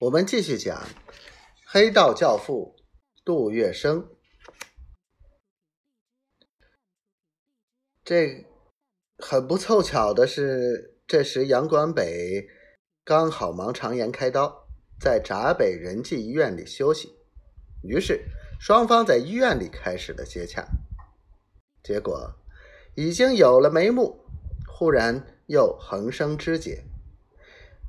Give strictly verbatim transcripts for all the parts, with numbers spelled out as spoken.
我们继续讲黑道教父杜月笙。这很不凑巧的是，这时杨广北刚好忙肠炎开刀，在闸北仁济医院里休息，于是双方在医院里开始了接洽。结果已经有了眉目，忽然又横生枝节。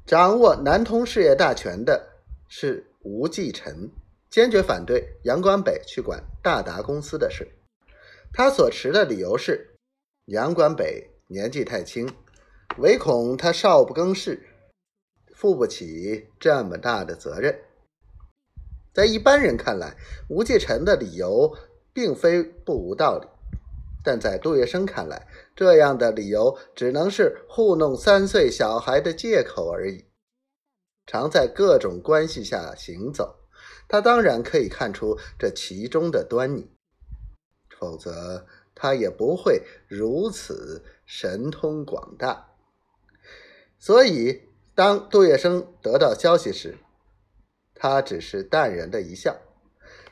掌握南通事业大权的是吴继臣，坚决反对杨广北去管大达公司的事。他所持的理由是，杨广北年纪太轻，唯恐他少不更事，负不起这么大的责任。在一般人看来，吴继臣的理由并非不无道理，但在杜月笙看来，这样的理由只能是糊弄三岁小孩的借口而已。常在各种关系下行走，他当然可以看出这其中的端倪，否则他也不会如此神通广大。所以当杜月笙得到消息时，他只是淡然的一笑。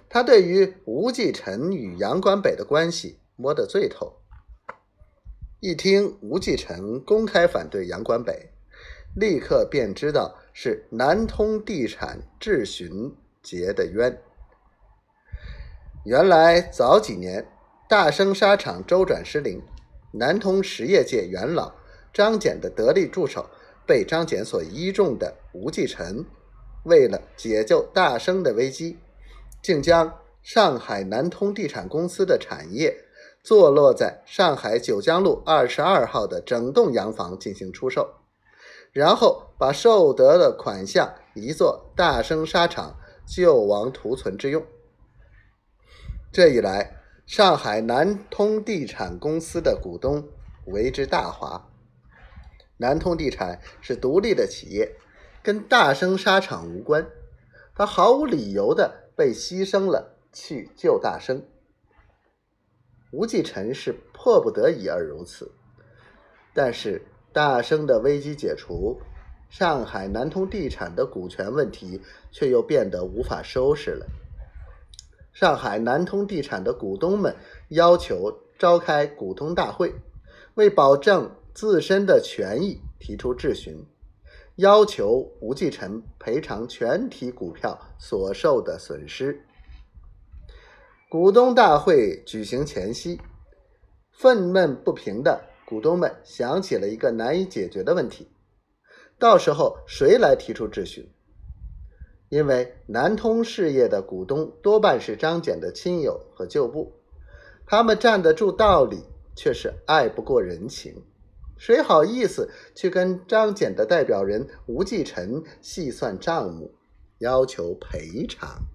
他对于吴继臣与杨广北的关系摸得最透，一听吴继臣公开反对杨广北，立刻便知道是南通地产质询结的冤。原来早几年大生纱厂周转失灵，南通实业界元老张謇的得力助手，被张謇所倚重的吴继臣，为了解救大生的危机，竟将上海南通地产公司的产业坐落在上海九江路二十二号的整栋洋房进行出售，然后把受得的款项移作大生纱厂救亡图存之用。这一来，上海南通地产公司的股东为之大哗。南通地产是独立的企业，跟大生纱厂无关，它毫无理由的被牺牲了去救大生。吴继臣是迫不得已而如此，但是大生的危机解除，上海南通地产的股权问题却又变得无法收拾了。上海南通地产的股东们要求召开股东大会，为保证自身的权益提出质询，要求吴继臣赔偿全体股票所受的损失。股东大会举行前夕，愤懑不平的股东们想起了一个难以解决的问题：到时候谁来提出质询？因为南通事业的股东多半是张謇的亲友和旧部，他们站得住道理，却是爱不过人情，谁好意思去跟张謇的代表人吴继臣细算账目，要求赔偿？